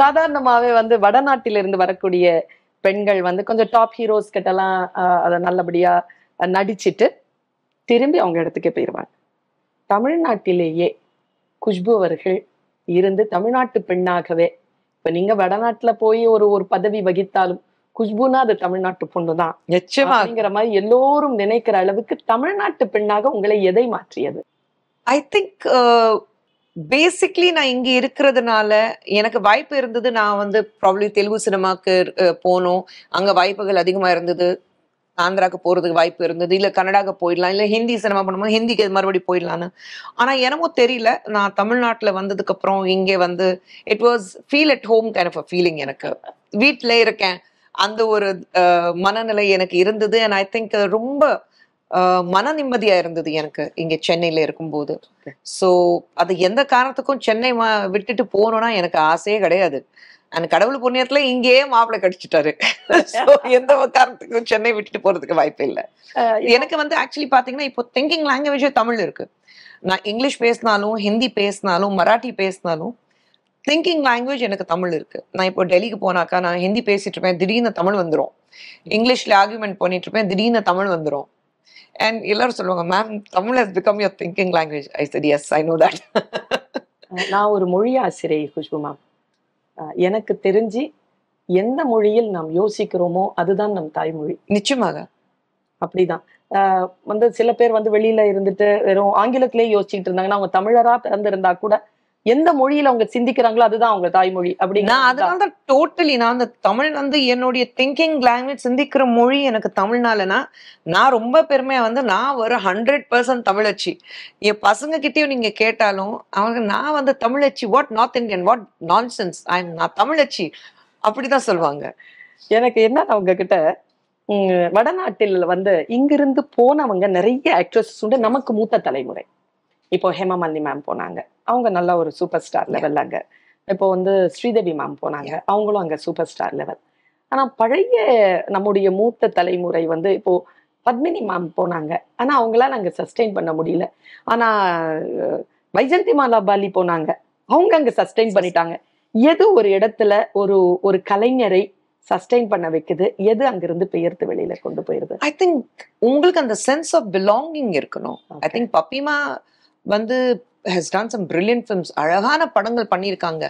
சாதாரணமாவே வந்து வடநாட்டிலிருந்து வரக்கூடிய பெண்கள் வந்து கொஞ்சம் டாப் ஹீரோஸ் கிட்ட எல்லாம் அதை நல்லபடியா நடிச்சுட்டு திரும்பி அவங்க இடத்துக்கே போயிடுவாங்க. தமிழ்நாட்டிலேயே குஷ்பு அவர்கள் இருந்து தமிழ்நாட்டு பெண்ணாகவே, இப்ப நீங்க வடநாட்டுல போய் ஒரு ஒரு பதவி வகித்தாலும் குஷ்புனா அது தமிழ்நாட்டு பொண்ணுதான் நிச்சயமா அப்படிங்கிற மாதிரி எல்லோரும் நினைக்கிற அளவுக்கு தமிழ்நாட்டு பெண்ணாக உங்களை எதை மாற்றியது? ஐ திங்க் பேசிக்லி நான் இங்கே இருக்கிறதுனால எனக்கு வாய்ப்பு இருந்தது. நான் வந்து ப்ராப்ளி தெலுங்கு சினிமாவுக்கு போனோம், அங்கே வாய்ப்புகள் அதிகமாக இருந்தது. ஆந்திராவுக்கு போகிறதுக்கு வாய்ப்பு இருந்தது, இல்லை கன்னடாவுக்கு போயிடலாம், இல்லை ஹிந்தி சினிமா பண்ணும்போது ஹிந்திக்கு மறுபடியும் போயிடலான்னு. ஆனால் என்னமோ தெரியல, நான் தமிழ்நாட்டில் வந்ததுக்கப்புறம் இங்கே வந்து it was feel at home kind of a feeling. எனக்கு வீட்டில் இருக்கேன் அந்த ஒரு மனநிலை எனக்கு இருந்தது. அண்ட் ஐ திங்க் ரொம்ப மன நிம்மதியா இருந்தது எனக்கு இங்க சென்னையில இருக்கும்போது. சோ அது எந்த காரணத்துக்கும் சென்னை விட்டுட்டு போகணும்னா எனக்கு ஆசையே கிடையாது. அந்த கடவுள் புண்ணியத்துல இங்கேயே மாப்பிள்ளை கடிச்சிட்டாரு. எந்த காரணத்துக்கும் சென்னை விட்டுட்டு போறதுக்கு வாய்ப்பே இல்லை எனக்கு. வந்து ஆக்சுவலி பாத்தீங்கன்னா இப்போ திங்கிங் லாங்குவேஜே தமிழ் இருக்கு. நான் இங்கிலீஷ் பேசினாலும் ஹிந்தி பேசினாலும் மராட்டி பேசினாலும் திங்கிங் லாங்குவேஜ் எனக்கு தமிழ் இருக்கு. நான் இப்போ டெல்லிக்கு போனாக்கா நான் ஹிந்தி பேசிட்டு இருப்பேன், திடீர்னு தமிழ் வந்துடும். இங்கிலீஷ்ல ஆர்குமெண்ட் பண்ணிட்டு இருப்பேன், திடீர்னு தமிழ் வந்துடும். And எல்லாரும் சொல்லுவாங்க, ma'am Tamil has become your thinking language. I said yes, I know that. நான் ஒரு மொழி ஆசிரியை குஷ்பு மேம். எனக்கு தெரிஞ்சு எந்த மொழியில் நாம் யோசிக்கிறோமோ அதுதான் நம் தாய்மொழி. நிச்சயமாக அப்படிதான். வந்து சில பேர் வந்து வெளியில இருந்துட்டு வெறும் ஆங்கிலத்திலேயே யோசிச்சுட்டு இருந்தாங்கன்னா அவங்க தமிழரா பிறந்திருந்தா கூட எந்த மொழியில அவங்க சிந்திக்கிறாங்களோ அதுதான் அவங்க தாய்மொழி அப்படின்னா அதனால தான் டோட்டலி நான் அந்த தமிழ் வந்து என்னுடைய திங்கிங் லாங்குவேஜ், சிந்திக்கிற மொழி எனக்கு தமிழ்னாலனா நான் ரொம்ப பெருமையா வந்து நான் ஒரு 100% தமிழச்சி. என் பசங்க கிட்டேயும் நீங்க கேட்டாலும் அவங்க நான் வந்து தமிழச்சி, what north Indian, what nonsense, நான் தமிழச்சி அப்படிதான் சொல்லுவாங்க. எனக்கு என்ன அவங்க கிட்ட வடநாட்டில் வந்து இங்கிருந்து போனவங்க நிறைய ஆக்ட்ரஸஸ் உண்டு. நமக்கு மூத்த தலைமுறை இப்போ ஹேமமாலினி மேம் போனாங்க, அவங்க நல்லா ஒரு சூப்பர் ஸ்டார் லெவல் அங்க. இப்போ வந்து ஸ்ரீதேவி மேம் போனாங்க, அவங்களும் அங்க சூப்பர் ஸ்டார் லெவல். ஆனா பழைய நம்முடைய மூத்த தலைமுறை வந்து இப்போ பத்மினி மேம் போனாங்க, ஆனா அவங்களால அங்க சஸ்டெயின் பண்ண முடியல. ஆனா வைஜயந்திமாலா பாலி போனாங்க, அவங்க அங்க சஸ்டெயின் பண்ணிட்டாங்க. எது ஒரு இடத்துல ஒரு ஒரு கலைஞரை சஸ்டெயின் பண்ண வைக்குது, எது அங்கிருந்து பெயர்த்து வெளியில கொண்டு போயிருது? ஐ திங்க் உங்களுக்கு அந்த சென்ஸ் ஆஃப் பிலாங்கிங் இருக்கணும். ஐ திங்க் பப்பிமா வந்து has done some brilliant films, அழகான படங்கள் பண்ணியிருக்காங்க.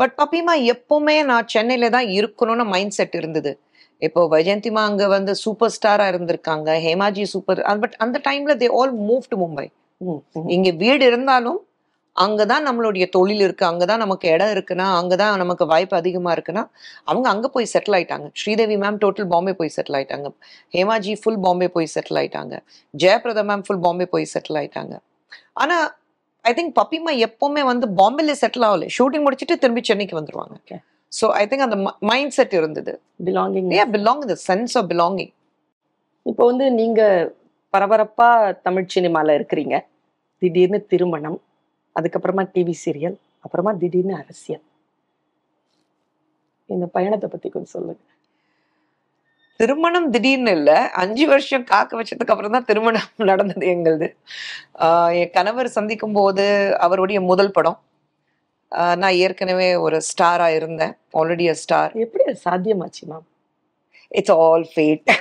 பட் பப்பிமா எப்பவுமே நான் சென்னையில தான் இருக்கணும்னு மைண்ட் செட் இருந்தது. இப்போ வைஜயந்திமா அங்க வந்து சூப்பர் ஸ்டாரா இருந்திருக்காங்க, ஹேமாஜி சூப்பர். பட் அந்த டைம்ல they all move to Mumbai. இங்க வீடு இருந்தாலும் அங்கதான் நம்மளுடைய தொழில் இருக்கு, அங்கதான் நமக்கு இடம் இருக்குன்னா, அங்கதான் நமக்கு வாய்ப்பு அதிகமா இருக்குன்னா அவங்க அங்க போய் செட்டில் ஆயிட்டாங்க. ஸ்ரீதேவி மேம் டோட்டல் பாம்பே போய் செட்டில் ஆயிட்டாங்க, ஹேமாஜி ஃபுல் பாம்பே போய் செட்டில் ஆயிட்டாங்க, ஜெயபிரதா மேம் ஃபுல் பாம்பே போய் செட்டில் ஆயிட்டாங்க. ஆனா ஐ திங்க் பப்பிமா எப்பவுமே வந்து பாம்பேல செட்டில் ஆகல, ஷூட்டிங் முடிச்சுட்டு திரும்பி சென்னைக்கு வந்துருவாங்க. ஸோ ஐ திங்க் அந்த மைண்ட் செட் இருந்தது, belonging, belonging, the sense of belonging. இப்போ வந்து நீங்க பரபரப்பா தமிழ் சினிமால இருக்கிறீங்க, திடீர்னு திருமணம், அதுக்கப்புறமா டிவி சீரியல், அப்புறமா திடீர்னு அரசியல். இந்த பயணத்தை பத்தி கொஞ்சம் சொல்லுங்க. திருமணம் திடீர்னு இல்லை, 5 வருஷம் காக்க வச்சதுக்கு அப்புறம் தான் திருமணம் நடந்தது எங்களுது. என் கணவர் சந்திக்கும் போது அவருடைய முதல் படம். நான் ஏற்கனவே ஒரு ஸ்டாரா இருந்தேன், ஆல்ரெடி அ ஸ்டார். எப்படி சாத்தியமாச்சு ma'am? It's all fate.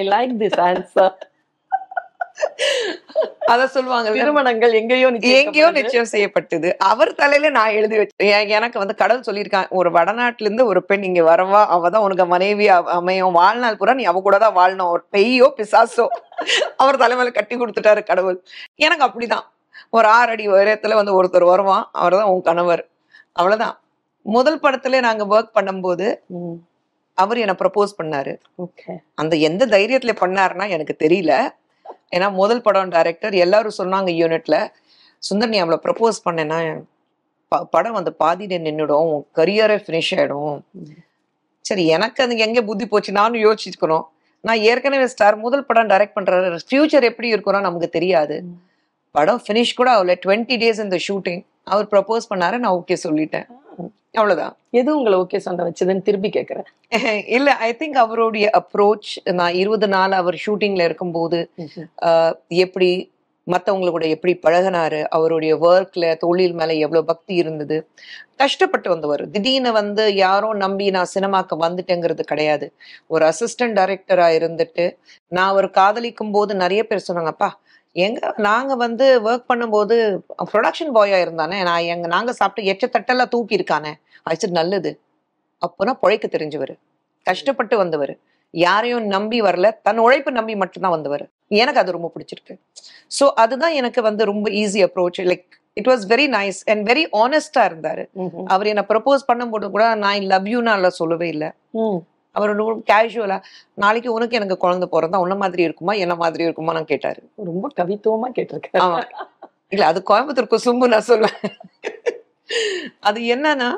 I like this answer. அத சொல்லுவாங்க, திருமணங்கள் எங்கேயோ நிச்சயம் செய்யப்பட்டது, அவர் தலையில நான் எழுதி வச்சேன். எனக்கு வந்து கடவுள் சொல்லியிருக்கான், ஒரு வடநாட்டுல இருந்து ஒரு பெண் இங்க வரவா, அவதான் உனக்கு மனைவி அமையும், வாழ்நாள் பூரா நீ அவ கூட தான் வாழணும், ஒரு பெய்யோ பிசாசோ அவர் தலைமையில கட்டி கொடுத்துட்டாரு கடவுள். எனக்கு அப்படிதான் ஒரு 6 அடி உயரத்துல வந்து ஒருத்தர் வருவான், அவர் தான் உன் கணவர், அவ்வளவுதான். முதல் படத்துல நாங்க ஒர்க் பண்ணும் போது அவர் என்ன ப்ரப்போஸ் பண்ணாரு. அந்த எந்த தைரியத்துல பண்ணாருன்னா எனக்கு தெரியல. ஏன்னா முதல் படம் டைரக்டர் எல்லாரும் சொன்னாங்க யூனிட்ல, சுந்தர் நீ அவளை ப்ரப்போஸ் பண்ணேன்னா படம் வந்து பாதியில நின்றுடும், உன் கரியரே ஃபினிஷ் ஆயிடும். சரி எனக்கு அது எங்க புத்தி போச்சு, நானும் யோசிச்சுக்கணும். நான் ஏற்கனவே ஸ்டார், முதல் படம் டைரக்ட் பண்றாரு, ஃபியூச்சர் எப்படி இருக்கும்னா நமக்கு தெரியாது. படம் ஃபினிஷ் கூட அவளை 20 days இந்த ஷூட்டிங், அவர் ப்ரப்போஸ் பண்ணாரு, நான் ஓகே சொல்லிட்டேன், அவ்வளவுதான். எது உங்களை ஓகே சொன்ன வச்சதுன்னு திருப்பி கேட்கறேன். இல்ல ஐ திங்க் அவருடைய அப்ரோச். நான் 20 நாள் அவர் ஷூட்டிங்ல இருக்கும்போது எப்படி மற்றவங்களோட எப்படி பழகினாரு, அவருடைய ஒர்க்ல தொழில் மேல எவ்வளவு பக்தி இருந்தது, கஷ்டப்பட்டு வந்தவர். திடீர்னு யாரோ நம்பி நான் சினிமாக்கு வந்துட்டேங்கிறது கிடையாது. ஒரு அசிஸ்டன்ட் டைரக்டரா இருந்துட்டு நான் அவர் காதலிக்கும் போது நிறைய பேர் சொன்னாங்கப்பா, எங்க நாங்க ஒர்க் பண்ணும்போது ப்ரொடக்ஷன் பாயா இருந்தானே, நான் எங்க நாங்க சாப்பிட்டு எச்ச தட்டெல்லாம் தூக்கி இருக்கானே, அது நல்லது. அப்போனா பொழைக்க தெரிஞ்சவர், கஷ்டப்பட்டு வந்தவர், யாரையும் நம்பி வரல, தன் உழைப்பு நம்பி மட்டும்தான் வந்தவர். எனக்கு அது ரொம்ப பிடிச்சிருக்கு. ஸோ அதுதான் எனக்கு ரொம்ப easy approach. Like it was very nice and very ஆனஸ்டா இருந்தாரு. அவர் என்னை ப்ரப்போஸ் பண்ணும்போது கூட நான் ஐ லவ் யூ நான் சொல்லவே இல்லை. அவர் கேஷுவலா நாளைக்கு உனக்கு எனக்கு குழந்தை பிறந்தா உன்ன மாதிரி இருக்குமா என்ன மாதிரி இருக்குமா நான் கேட்டாரு. ரொம்ப கவித்துவமா கேட்டிருக்கேன். ஆமா, இல்ல அது கோயம்புத்தூர் குசும்பு நான் சொல்லுவேன். அது என்னன்னா,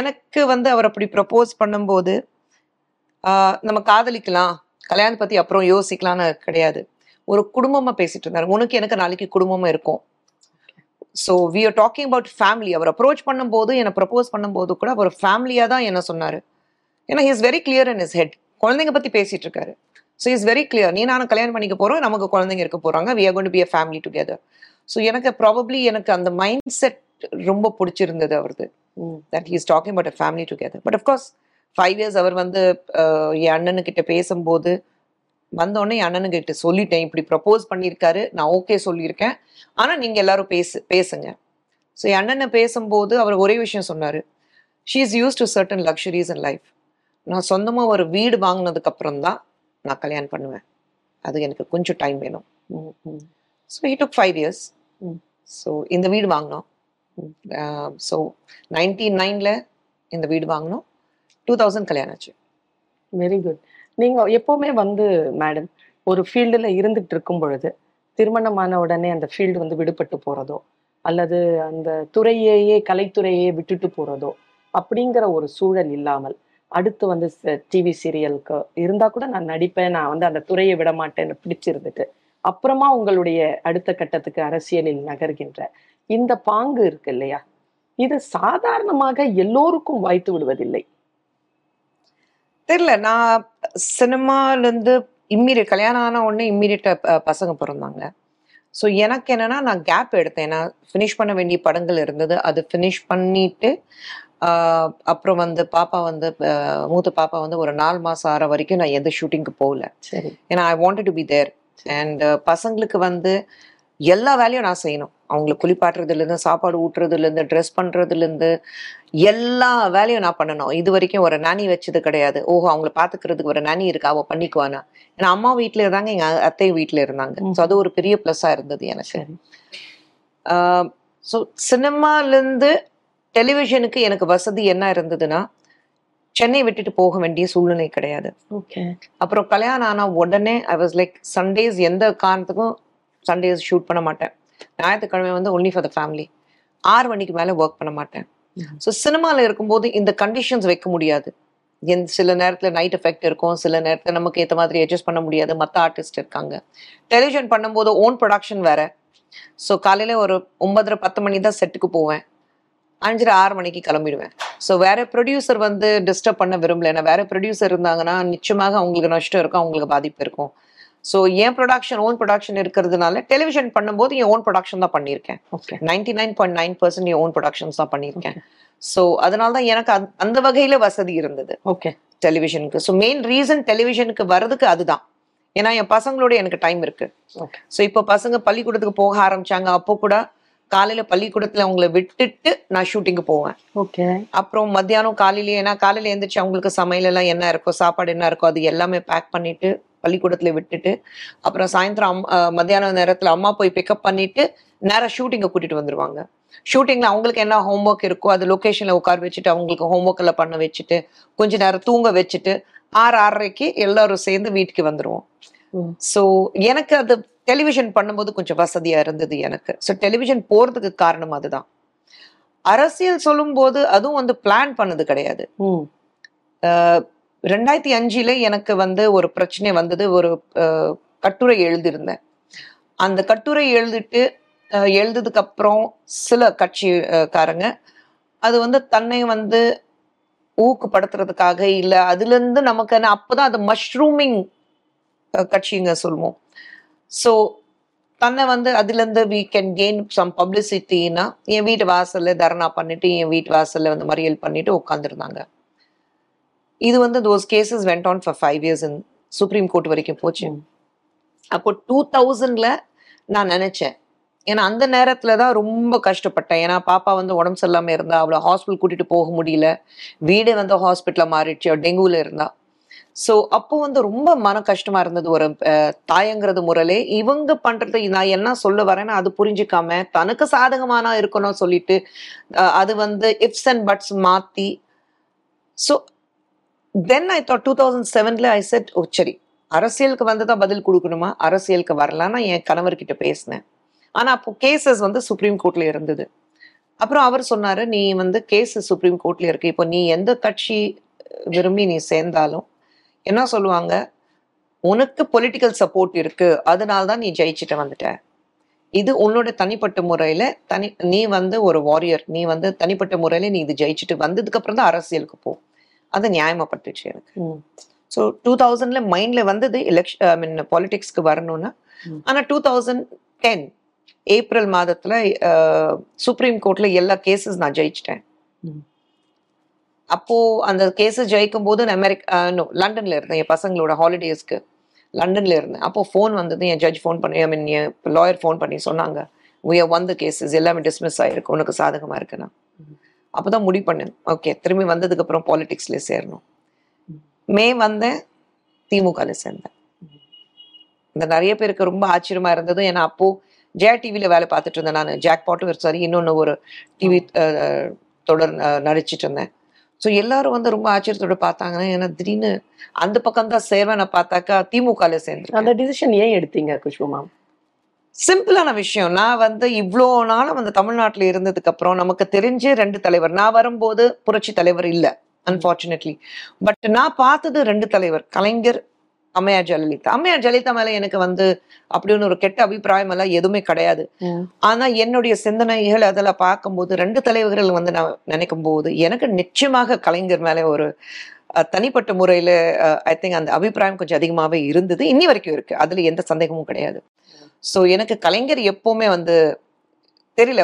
எனக்கு அவர் அப்படி ப்ரப்போஸ் பண்ணும்போது நம்ம காதலிக்கலாம், கல்யாணம் பத்தி அப்புறம் யோசிக்கலாம்னு கிடையாது. ஒரு குடும்பமா பேசிட்டு இருந்தாரு. உனக்கு எனக்கு நாளைக்கு குடும்பமா இருக்கும். So we are talking about family. அவர் அப்ரோச் பண்ணும்போது, என்னை ப்ரப்போஸ் பண்ணும்போது கூட அவர் ஃபேமிலியா தான் என்ன சொன்னாரு. ஏன்னா he is very clear in his head. குழந்தைங்க பத்தி பேசிட்டு இருக்காரு. ஸோ இஸ் வெரி கிளியர், நீ நானும் கல்யாணம் பண்ணிக்க போறோம், நமக்கு குழந்தைங்க இருக்க போறாங்க, we are going to be a family together. So எனக்கு ப்ராபப்ளி எனக்கு அந்த மைண்ட் செட் ரொம்ப பிடிச்சிருந்தது அவரது. That he is talking about a family together. But of course 5 years அவர் என் அண்ணனுக்கிட்ட பேசும்போது வந்தோடனே என் அண்ணனுக்கிட்ட சொல்லிட்டேன், இப்படி ப்ரப்போஸ் பண்ணியிருக்காரு, நான் ஓகே சொல்லியிருக்கேன், ஆனால் நீங்கள் எல்லாரும் பேசுங்க. ஸோ என் அண்ணனை பேசும்போது அவர் ஒரே விஷயம் சொன்னார், she is use to certain luxuries in life. நான் சொந்தமாக ஒரு வீடு வாங்கினதுக்கப்புறம் தான் நான் கல்யாணம் பண்ணுவேன், அது எனக்கு கொஞ்சம் டைம் வேணும். So he took 5 years. So இந்த வீடு வாங்கினோம். ஸோ 1999 இந்த வீடு வாங்கினோம். 2000 கல்யாணம் ஆச்சு. Very good. நீங்க எப்பவுமே மேடம் ஒரு ஃபீல்டுல இருந்துகிட்டு இருக்கும் பொழுது திருமணமான உடனே அந்த ஃபீல்டு விடுபட்டு போறதோ அல்லது அந்த துறையையே கலைத்துறையே விட்டுட்டு போறதோ அப்படிங்கிற ஒரு சூழல் இல்லாமல் அடுத்து டிவி சீரியலுக்கு இருந்தா கூட நான் நடிப்பேன், நான் அந்த துறையை விட மாட்டேன்னு பிடிச்சிருந்துட்டு அப்புறமா உங்களுடைய அடுத்த கட்டத்துக்கு அரசியலில் நகர்கின்ற இந்த பாங்கு இருக்கு இல்லையா, இது சாதாரணமாக எல்லோருக்கும் வாய்த்து விடுவதில்லை. தெரியல, நான் சினிமாலேருந்து இம்மீடியட் கல்யாணம் ஆன உடனே இம்மீடியட்டாக பசங்க பிறந்தாங்க. ஸோ எனக்கு என்னென்னா நான் கேப் எடுத்தேன். நான் ஃபினிஷ் பண்ண வேண்டிய படங்கள் இருந்தது, அது ஃபினிஷ் பண்ணிட்டு அப்புறம் பாப்பா மூத்த பாப்பா ஒரு 4 மாதம் ஆற வரைக்கும் நான் எந்த ஷூட்டிங்க்கு போகல. சரி, ஏன்னா I wanted to be there. And பசங்களுக்கு எல்லா வேலையும் நான் செய்யணும். அவங்களை குளிப்பாட்டுறதுலேருந்து சாப்பாடு ஊட்டுறதுலேருந்து ட்ரெஸ் பண்ணுறதுலேருந்து எல்லா வேலையும் நான் பண்ணணும். இது வரைக்கும் ஒரு நானி வச்சது கிடையாது. ஓஹோ, அவங்கள பார்த்துக்கிறதுக்கு ஒரு நானி இருக்கா, அவள் பண்ணிக்குவானா. ஏன்னா அம்மா வீட்டில் இருந்தாங்க, எங்கள் அத்தை வீட்டில் இருந்தாங்க. ஸோ அது ஒரு பெரிய ப்ளஸ்ஸாக இருந்தது எனக்கு. ஸோ சினிமாலேருந்து டெலிவிஷனுக்கு எனக்கு வசதி என்ன இருந்ததுன்னா, சென்னை விட்டுட்டு போக வேண்டிய சூழ்நிலை கிடையாது. ஓகே, அப்புறம் கல்யாணம் ஆனால் உடனே ஐ வாஸ் லைக் சண்டேஸ் எந்த காரணத்துக்கும் சண்டேஸ் ஷூட் பண்ண மாட்டேன். ஞாயிற்றுக்கிழமை ஒன்லி ஃபார் த ஃபேமிலி. 6 மணிக்கு மேலே ஒர்க் பண்ண மாட்டேன். ஸோ சினிமாவில் இருக்கும்போது இந்த கண்டிஷன்ஸ் வைக்க முடியாது. சில நேரத்தில் நைட் எஃபெக்ட் இருக்கும், சில நேரத்தில் நமக்கு ஏற்ற மாதிரி அட்ஜஸ்ட் பண்ண முடியாது, மற்ற ஆர்டிஸ்ட் இருக்காங்க. டெலிவிஷன் பண்ணும்போது ஓன் ப்ரொடக்ஷன் வேற. ஸோ காலையில் ஒரு 9:30-10 மணி தான் செட்டுக்கு போவேன், 5:30-6 மணிக்கு கிளம்பிடுவேன். ஸோ வேற ப்ரொடியூசர் டிஸ்டர்ப் பண்ண விரும்பல. ஏன்னா வேற ப்ரொடியூசர் இருந்தாங்கன்னா நிச்சயமாக அவங்களுக்கு நஷ்டம் இருக்கும், அவங்களுக்கு பாதிப்பு இருக்கும். ஸோ என் ப்ரொடக்ஷன் ஓன் ப்ரொடக்ஷன் இருக்கிறதுனால டெலிவிஷன் பண்ணும்போது என் ஓன் ப்ரொடக்ஷன் தான் பண்ணியிருக்கேன். 99.9% என் ஓன் ப்ரொடக்ஷன்ஸ் தான் பண்ணியிருக்கேன். ஸோ அதனால தான் எனக்கு அந்த வகையில வசதி இருந்தது. ஓகே, டெலிவிஷனுக்கு. ஸோ மெயின் ரீசன் டெலிவிஷனுக்கு வர்றதுக்கு அதுதான். ஏன்னா என் பசங்களோட எனக்கு டைம் இருக்கு. ஸோ இப்போ பசங்க பள்ளிக்கூடத்துக்கு போக ஆரம்பிச்சாங்க. அப்போ கூட காலையில பள்ளிக்கூடத்துல அவங்கள விட்டுட்டு நான் ஷூட்டிங்கு போவேன். ஓகே, அப்புறம் மத்தியானம் காலையில, ஏன்னா காலையில எழுந்திரிச்சு அவங்களுக்கு சமையல் எல்லாம் என்ன இருக்கோ, சாப்பாடு என்ன இருக்கோ அது எல்லாமே பேக் பண்ணிட்டு பள்ளிக்கூடத்துல விட்டுட்டு அப்புறம் சாயந்தரம் மத்தியான நேரத்துல அம்மா போய் பிக்கப் பண்ணிட்டு நேரம் ஷூட்டிங்க கூட்டிட்டு வந்துருவாங்க. ஷூட்டிங்ல அவங்களுக்கு என்ன ஹோம் ஒர்க் இருக்கோ அது லொகேஷன்ல உட்கார வச்சுட்டு அவங்களுக்கு ஹோம் ஒர்க் எல்லாம் பண்ண வச்சுட்டு கொஞ்ச நேரம் தூங்க வச்சுட்டு 6:30க்கு எல்லாரும் சேர்ந்து வீட்டுக்கு வந்துருவோம். ஸோ எனக்கு அது டெலிவிஷன் பண்ணும்போது கொஞ்சம் வசதியா இருந்தது எனக்கு. ஸோ டெலிவிஷன் போறதுக்கு காரணம் அதுதான். அரசியல் சொல்லும் போது அதுவும் பிளான் பண்ணது கிடையாது. 2005 எனக்கு ஒரு பிரச்சனை வந்தது. ஒரு கட்டுரை எழுதியிருந்தேன். அந்த கட்டுரை எழுதுதுக்கு அப்புறம் சில கட்சிக்காரங்க அது தன்னை ஊக்கப்படுத்துறதுக்காக இல்லை, அதுல இருந்து நமக்கு அப்பதான் அது மஷ்ரூமிங் கட்சிங்க சொல்லுவோம். ஸோ தன்னை வந்து அதுலேருந்து வி கேன் கெயின் சம் பப்ளிசிட்டின்னா என் வீட்டு வாசலில் தர்ணா பண்ணிட்டு என் வீட்டு வாசலில் வந்து மறியல் பண்ணிட்டு உட்காந்துருந்தாங்க. இது வந்து those cases went on for 5 years in Supreme Court வரைக்கும் போச்சு. அப்போ 2000ல் நான் நினச்சேன், ஏன்னா அந்த நேரத்தில் தான் ரொம்ப கஷ்டப்பட்டேன். ஏன்னா பாப்பா வந்து உடம்பு சரியில்லாமல் இருந்தா, அவளை ஹாஸ்பிட்டல் கூட்டிகிட்டு போக முடியல, வீடே வந்து ஹாஸ்பிட்டலில் மாறிடுச்சு, அவள் டெங்குவில் இருந்தா. ஸோ அப்போ வந்து ரொம்ப மன கஷ்டமாக இருந்தது. ஒரு தாயங்கிறது முறையிலே இவங்க பண்ணுறது, நான் என்ன சொல்ல வரேன்னா அது புரிஞ்சிக்காம தனக்கு சாதகமான இருக்கணும்னு சொல்லிட்டு அது வந்து இஃப்ஸ் அண்ட் பட்ஸ் மாற்றி. ஸோ தென் ஐ தாட் 2007ல் ஐ செட், ஓ சரி அரசியலுக்கு வந்து தான் பதில் கொடுக்கணுமா, அரசியலுக்கு வரலான்னா என் கணவர்கிட்ட பேசினேன். ஆனால் அப்போ கேசஸ் வந்து சுப்ரீம் கோர்ட்ல இருந்தது. அப்புறம் அவர் சொன்னாரு, நீ வந்து கேஸஸ் சுப்ரீம் கோர்ட்ல இருக்கு, இப்போ நீ எந்த கட்சி விரும்பி நீ சேர்ந்தாலும் என்ன சொல்லுவாங்க, உனக்கு பொலிட்டிக்கல் சப்போர்ட் இருக்கு, அதனால தான் நீ ஜெயிச்சுட்டு வந்துட்ட. இது உன்னோட தனிப்பட்ட முறையில நீ வந்து ஒரு வாரியர், நீ வந்து தனிப்பட்ட முறையில நீ இது ஜெயிச்சுட்டு வந்ததுக்கு அப்புறம் தான் அரசியலுக்கு போ. அது நியாயமாப்பட்டுச்சு எனக்கு. ஸோ 2000ல் மைண்ட்ல வந்தது எலெக்ஷன், ஐ மீன் பாலிடிக்ஸ்க்கு வரணும்னா. ஆனால் 2010 ஏப்ரல் மாதத்துல சுப்ரீம் கோர்ட்ல எல்லா கேசஸ் நான் ஜெயிச்சிட்டேன். அப்போ அந்த கேசஸ் ஜெயிக்கும் போது நான் லண்டன்ல இருந்தேன், என் பசங்களோட ஹாலிடேஸ்க்கு லண்டன்ல இருந்தேன். அப்போ ஃபோன் வந்தது, என் ஜட்ஜ் ஃபோன் பண்ணி, ஐ மீன் என் லாயர் ஃபோன் பண்ணி சொன்னாங்க, we have won the cases, எல்லாமே டிஸ்மிஸ் ஆயிருக்கு, உனக்கு சாதகமா இருக்குன்னா. அப்போதான் முடிவு பண்ணேன், ஓகே திரும்பி வந்ததுக்கு அப்புறம் பாலிடிக்ஸ்ல சேரணும். மே வந்தேன், திமுகல சேர்ந்தேன். இந்த நிறைய பேருக்கு ரொம்ப ஆச்சரியமா இருந்தது. ஏன்னா அப்போ ஜெயா டிவியில வேலை பார்த்துட்டு இருந்தேன் நான், ஜாக் பாட்டும் சரி இன்னொன்னு ஒரு டிவி தொடர் நடிச்சிட்டு இருந்தேன். ஸோ எல்லாரும் வந்து ரொம்ப ஆச்சரியத்தோட பார்த்தாங்கன்னா, ஏன்னா திடீர்னு அந்த பக்கம் தான் சேர்வேன் பார்த்தாக்கா திமுகல சேர்ந்து. அந்த டிசிஷன் ஏன் எடுத்தீங்க குஷ்புமா? சிம்பிளான விஷயம், நான் வந்து இவ்வளோ நாளும் அந்த தமிழ்நாட்டில் இருந்ததுக்கு அப்புறம் நமக்கு தெரிஞ்ச 2 தலைவர், நான் வரும்போது புரட்சி தலைவர் இல்லை அன்ஃபார்ச்சுனேட்லி, பட் நான் பார்த்தது 2 தலைவர், கலைஞர், அம்மையார் ஜெயலலிதா. அம்மையார் ஜெயலலிதா மேல எனக்கு வந்து அப்படின்னு ஒரு கெட்ட அபிப்பிராயம் எல்லாம் எதுவுமே கிடையாது. ஆனா என்னுடைய சிந்தனைகள் அதெல்லாம் பார்க்கும்போது 2 தலைவர்கள் வந்து நான் நினைக்கும் போது எனக்கு நிச்சயமாக கலைஞர் மேல ஒரு தனிப்பட்ட முறையில ஐ திங்க் அந்த அபிப்பிராயம் கொஞ்சம் அதிகமாவே இருந்தது, இன்னி வரைக்கும் இருக்கு, அதுல எந்த சந்தேகமும் கிடையாது. ஸோ எனக்கு கலைஞர் எப்பவுமே வந்து தெரியல,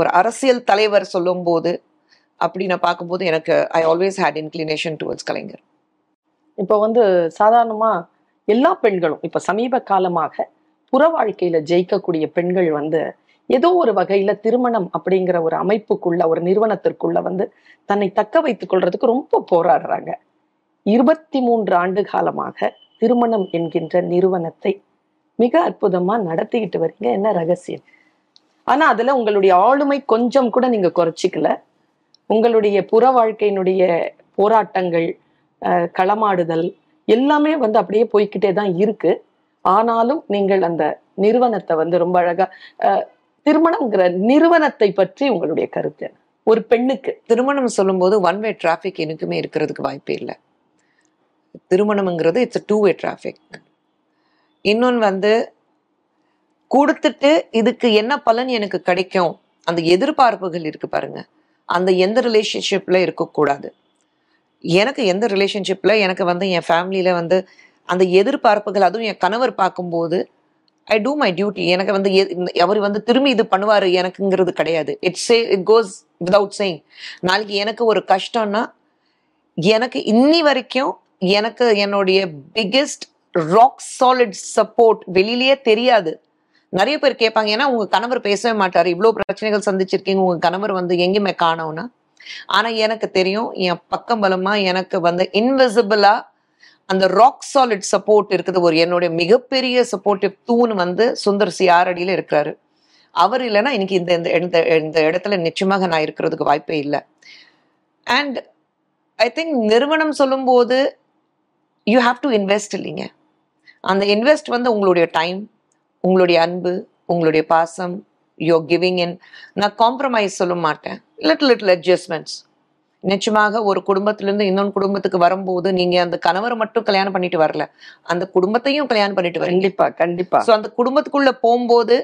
ஒரு அரசியல் தலைவர் சொல்லும் போது அப்படி நான் பார்க்கும்போது எனக்கு I always had inclination towards Kalaignar. இப்போ வந்து சாதாரணமாக எல்லா பெண்களும் இப்போ சமீப காலமாக புற வாழ்க்கையில் ஜெயிக்கக்கூடிய பெண்கள் வந்து ஏதோ ஒரு வகையில் திருமணம் அப்படிங்கிற ஒரு அமைப்புக்குள்ள, ஒரு நிறுவனத்திற்குள்ள வந்து தன்னை தக்க வைத்துக் கொள்றதுக்கு ரொம்ப போராடுறாங்க. 23 ஆண்டு காலமாக திருமணம் என்கின்ற நிறுவனத்தை மிக அற்புதமாக நடத்திக்கிட்டு வரீங்க, என்ன ரகசியம்? ஆனால் அதில் உங்களுடைய ஆளுமை கொஞ்சம் கூட நீங்கள் குறைச்சிக்கல. உங்களுடைய புற வாழ்க்கையினுடைய போராட்டங்கள், களமாடுதல் எல்லாமே வந்து அப்படியே போய்கிட்டே தான் இருக்கு. ஆனாலும் நீங்கள் அந்த நிறுவனத்தை வந்து ரொம்ப அழகா, திருமணம்ங்கிற நிறுவனத்தை பற்றி உங்களுடைய கருத்து? ஒரு பெண்ணுக்கு திருமணம் சொல்லும் போது 1 வே டிராஃபிக் எனக்குமே இருக்கிறதுக்கு வாய்ப்பே இல்லை. திருமணம்ங்கிறது இட்ஸ் a 2 வே டிராஃபிக். இன்னொன்று வந்து கொடுத்துட்டு இதுக்கு என்ன பலன் எனக்கு கிடைக்கும், அந்த எதிர்பார்ப்புகள் இருக்கு பாருங்க, அந்த எந்த ரிலேஷன்ஷிப்ல இருக்கக்கூடாது. எனக்கு எந்த ரிலேஷன்ஷிப்ல எனக்கு வந்து என் ஃபேமிலியில வந்து அந்த எதிர்பார்ப்புகள், அதுவும் என் கணவர் பார்க்கும்போது ஐ டூ மை டியூட்டி. எனக்கு வந்து அவர் வந்து திரும்பி இது பண்ணுவாரு எனக்குங்கிறது கிடையாது. It goes without saying. நாளைக்கு எனக்கு ஒரு கஷ்டம்னா எனக்கு இன்னி வரைக்கும் எனக்கு என்னுடைய பிக்கெஸ்ட் ராக் சாலிட் சப்போர்ட் வெளியிலேயே தெரியாது. நிறைய பேர் கேட்பாங்க, ஏன்னா உங்க கணவர் பேசவே மாட்டாரு, இவ்வளோ பிரச்சனைகள் சந்திச்சிருக்கீங்க, உங்க கணவர் வந்து எங்கேயுமே காணோம்னா. ஆனா எனக்கு தெரியும், என் பக்கம் பலமா எனக்கு வந்து இன்விசிபிளா அந்த ராக் சாலிட் சப்போர்ட் இருக்குது. ஒரு என்னுடைய மிகப்பெரிய சப்போர்ட்டிவ் தூண் வந்து சுந்தர் சி ஆரடியில இருக்கிறாரு. அவர் இல்லைன்னா இன்னைக்கு இந்த இடத்துல நிச்சயமாக நான் இருக்கிறதுக்கு வாய்ப்பே இல்லை. அண்ட் ஐ திங்க் நிறுவனம் சொல்லும் போது யூ ஹாவ் டு இன்வெஸ்ட் இல்லைங்க. அந்த இன்வெஸ்ட் வந்து உங்களுடைய டைம், உங்களுடைய அன்பு, உங்களுடைய பாசம், யூஆர் கிவிங் இன். நான் காம்ப்ரமைஸ் சொல்ல மாட்டேன், லிட்டில் அட்ஜஸ்ட்மெண்ட்ஸ். நிச்சயமாக ஒரு குடும்பத்திலேருந்து இன்னொன்று குடும்பத்துக்கு வரும்போது நீங்கள் அந்த கணவரை மட்டும் கல்யாணம் பண்ணிட்டு வரல, அந்த குடும்பத்தையும் கல்யாணம் பண்ணிட்டு வரீங்க. கண்டிப்பா கண்டிப்பா. ஸோ அந்த குடும்பத்துக்குள்ளே போகும்போது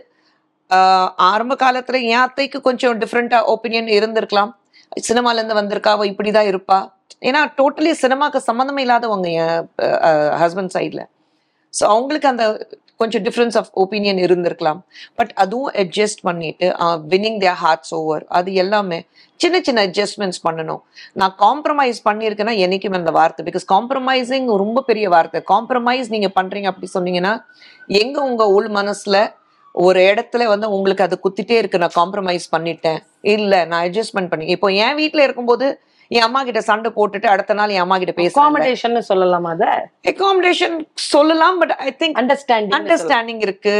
ஆரம்ப காலத்தில் என் அத்தைக்கு கொஞ்சம் டிஃப்ரெண்ட்டாக ஒப்பீனியன் இருந்திருக்கலாம். சினிமாலேருந்து வந்திருக்கா, அவள் இப்படி தான் இருப்பா. ஏன்னா டோட்டலி சினிமாவுக்கு சம்மந்தமே இல்லாதவங்க என் ஹஸ்பண்ட் சைடில். ஸோ அவங்களுக்கு அந்த கொஞ்சம் டிஃப்ரென்ஸ் ஆஃப் ஒப்பீனியன் இருந்திருக்கலாம். பட் அதுவும் அட்ஜஸ்ட் பண்ணிட்டு வின்னிங் தியர் ஹார்ட்ஸ் ஓவர், அது எல்லாமே சின்ன சின்ன அட்ஜஸ்ட்மெண்ட்ஸ் பண்ணணும். நான் காம்ப்ரமைஸ் பண்ணியிருக்கேன்னா என்னைக்குமே அந்த வார்த்தை, பிகாஸ் காம்ப்ரமைஸிங் ரொம்ப பெரிய வார்த்தை. காம்ப்ரமைஸ் நீங்கள் பண்ணுறீங்க அப்படி சொன்னீங்கன்னா எங்கே உங்கள் உள் மனசில் ஒரு இடத்துல வந்து உங்களுக்கு அது குத்திட்டே இருக்கு, நான் காம்ப்ரமைஸ் பண்ணிட்டேன், இல்லை நான் அட்ஜஸ்ட்மெண்ட் பண்ணி. இப்போ என் வீட்டில் இருக்கும்போது என் அம்மா கிட்ட சண்டை போட்டுட்டு அடுத்த நாள் என் அம்மா கிட்ட பேச அகாமடேஷன் சொல்லலாம், அத அகாமடேஷன் சொல்லலாம். பட் ஐ திங்க் அண்டர்ஸ்டாண்டிங் இருக்கு,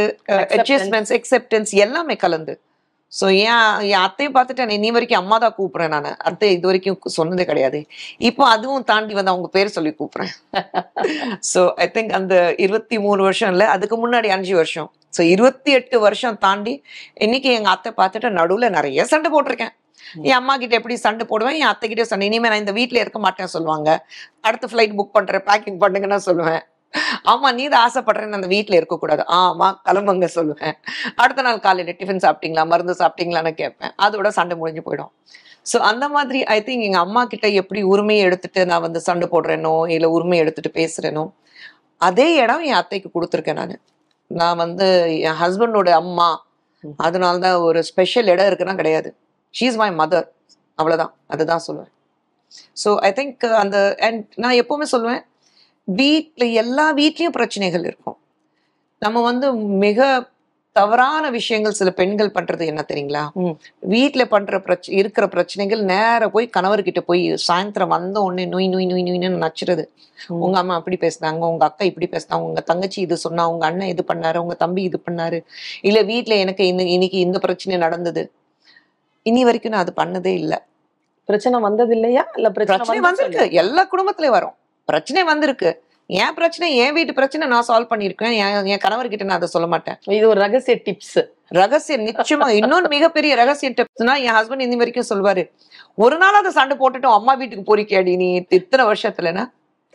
அட்ஜஸ்ட்மெண்ட்ஸ், அக்செப்டன்ஸ் எல்லாமே கலந்து. ஸோ என் அத்தையும் பார்த்துட்டு நீ வரைக்கும் அம்மா தான் கூப்பிட்றேன், நான் அத்தை இது வரைக்கும் சொன்னதே கிடையாது, இப்போ அதுவும் தாண்டி வந்து அவங்க பேர் சொல்லி கூப்பிட்றேன். ஸோ ஐ திங்க் அந்த 23 வருஷம் இல்லை, அதுக்கு முன்னாடி 5 வருஷம், ஸோ 28 வருஷம் தாண்டி இன்னைக்கு எங்க அத்தை பார்த்துட்டு நடுவில் நிறைய சண்டை போட்டிருக்கேன். என் அம்மா கிட்ட எப்படி சண்டை போடுவேன், என் அத்தை கிட்டே சண்டை. இனிமேல் நான் இந்த வீட்டில் இருக்க மாட்டேன்னு சொல்லுவாங்க, அடுத்த ஃப்ளைட் புக் பண்ணுற பேக்கிங் பண்ணுங்கன்னா சொல்லுவேன். ஆமா நீ தான் ஆசைப்படுறேன்னு அந்த வீட்டில் இருக்கக்கூடாது, ஆமா கிளம்புங்க சொல்லுவேன். அடுத்த நாள் காலையில் டிஃபன் சாப்பிட்டீங்களா, மருந்து சாப்பிட்டீங்களான்னு கேட்பேன், அதோட சண்டை முடிஞ்சு போயிடும். ஸோ அந்த மாதிரி ஐ திங்க் எங்கள் அம்மா கிட்ட எப்படி உரிமையை எடுத்துட்டு நான் வந்து சண்டை போடுறேனோ இல்லை உரிமையை எடுத்துட்டு பேசுறேனோ அதே இடம் என் அத்தைக்கு கொடுத்துருக்கேன். நான் வந்து என் ஹஸ்பண்டோட அம்மா, அதனால்தான் ஒரு ஸ்பெஷல் இடம் இருக்குன்னா கிடையாது. She is my mother, அவ்வளோதான், அதுதான் சொல்லுவேன். ஸோ ஐ திங்க் அந்த அண்ட் நான் எப்போவுமே சொல்லுவேன், வீட்டில் எல்லா வீட்லேயும் பிரச்சனைகள் இருக்கும். நம்ம வந்து மிக தவறான விஷயங்கள் சில பெண்கள் பண்ணுறது என்ன தெரியுங்களா, வீட்டில் பண்ணுற இருக்கிற பிரச்சனைகள் நேராக போய் கணவர்கிட்ட போய் சாயந்தரம் வந்த உடனே நொய் நொய் நொய் நொய்னு நச்சுறது. உங்கள் அம்மா அப்படி பேசினாங்க, உங்கள் அக்கா இப்படி பேசினாங்க, உங்கள் தங்கச்சி இது சொன்னா, உங்கள் அண்ணன் இது பண்ணாரு, உங்கள் தம்பி இது பண்ணாரு, இல்லை வீட்டில் எனக்கு இன்னைக்கு இந்த பிரச்சனை நடந்தது. இனி வரைக்கும் நான் அது பண்ணதே இல்லை. பிரச்சனை வந்தது இல்லையா, இல்லை பிரச்சனை வந்திருக்கு, எல்லா குடும்பத்துலேயும் வரும், பிரச்சனை வந்திருக்கு. என் பிரச்சனை, என் வீட்டு பிரச்சனை நான் சால்வ் பண்ணியிருக்கேன், என் கணவர்கிட்ட நான் அதை சொல்ல மாட்டேன். இது ஒரு ரகசிய டிப்ஸ், ரகசிய நிச்சயமா. இன்னொன்று மிகப்பெரிய ரகசிய டிப்ஸ்னா என் ஹஸ்பண்ட் இனி வரைக்கும் சொல்வாரு, ஒரு நாள் அதை சண்டை போட்டுட்டோம் அம்மா வீட்டுக்கு போறிக்கேடி நீ இத்தனை வருஷத்துலன்னா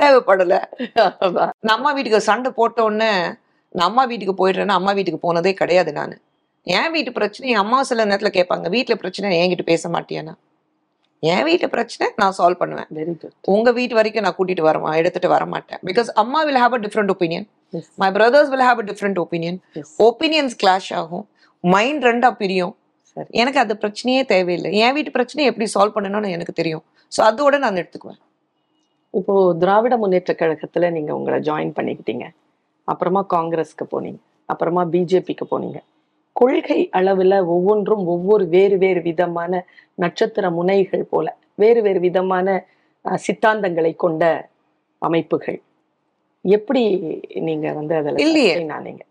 தேவைப்படலை. நான் அம்மா வீட்டுக்கு சண்டை போட்டோன்னு நான் அம்மா வீட்டுக்கு போயிடுறேன்னா அம்மா வீட்டுக்கு போனதே கிடையாது. நான் என் வீட்டு பிரச்சனை என் அம்மா சில நேரத்தில் கேட்பாங்க, வீட்டில் பிரச்சனை என்கிட்ட பேச மாட்டியானா, என் வீட்டு பிரச்சனை நான் சால்வ் பண்ணுவேன். Very good. உங்கள் வீட்டு வரைக்கும் நான் கூட்டிகிட்டு வரமாட்டேன், எடுத்துகிட்டு வரமாட்டேன். பிகாஸ் அம்மா will have a different opinion, my brothers will have a different opinion, opinions clash ஆகும், மைண்ட் ரெண்டாக பிரியும். எனக்கு அது பிரச்சனையே தேவையில்லை. என் வீட்டு பிரச்சனையை எப்படி சால்வ் பண்ணணும்னு எனக்கு தெரியும். ஸோ அதோட நான் எடுத்துக்குவேன். இப்போது திராவிட முன்னேற்ற கழகத்தில் நீங்கள் உங்களை ஜாயின் பண்ணிக்கிட்டீங்க, அப்புறமா காங்கிரஸ்க்கு போனீங்க, அப்புறமா பிஜேபிக்கு போனீங்க. கொள்கை அளவில் ஒவ்வொன்றும் ஒவ்வொரு வேறு வேறு விதமான நட்சத்திர முனைகள் போல வேறு வேறு விதமான சித்தாந்தங்களை கொண்ட அமைப்புகள். எப்படி நீங்கள் வந்து அதில் இல்லையே, நானீங்க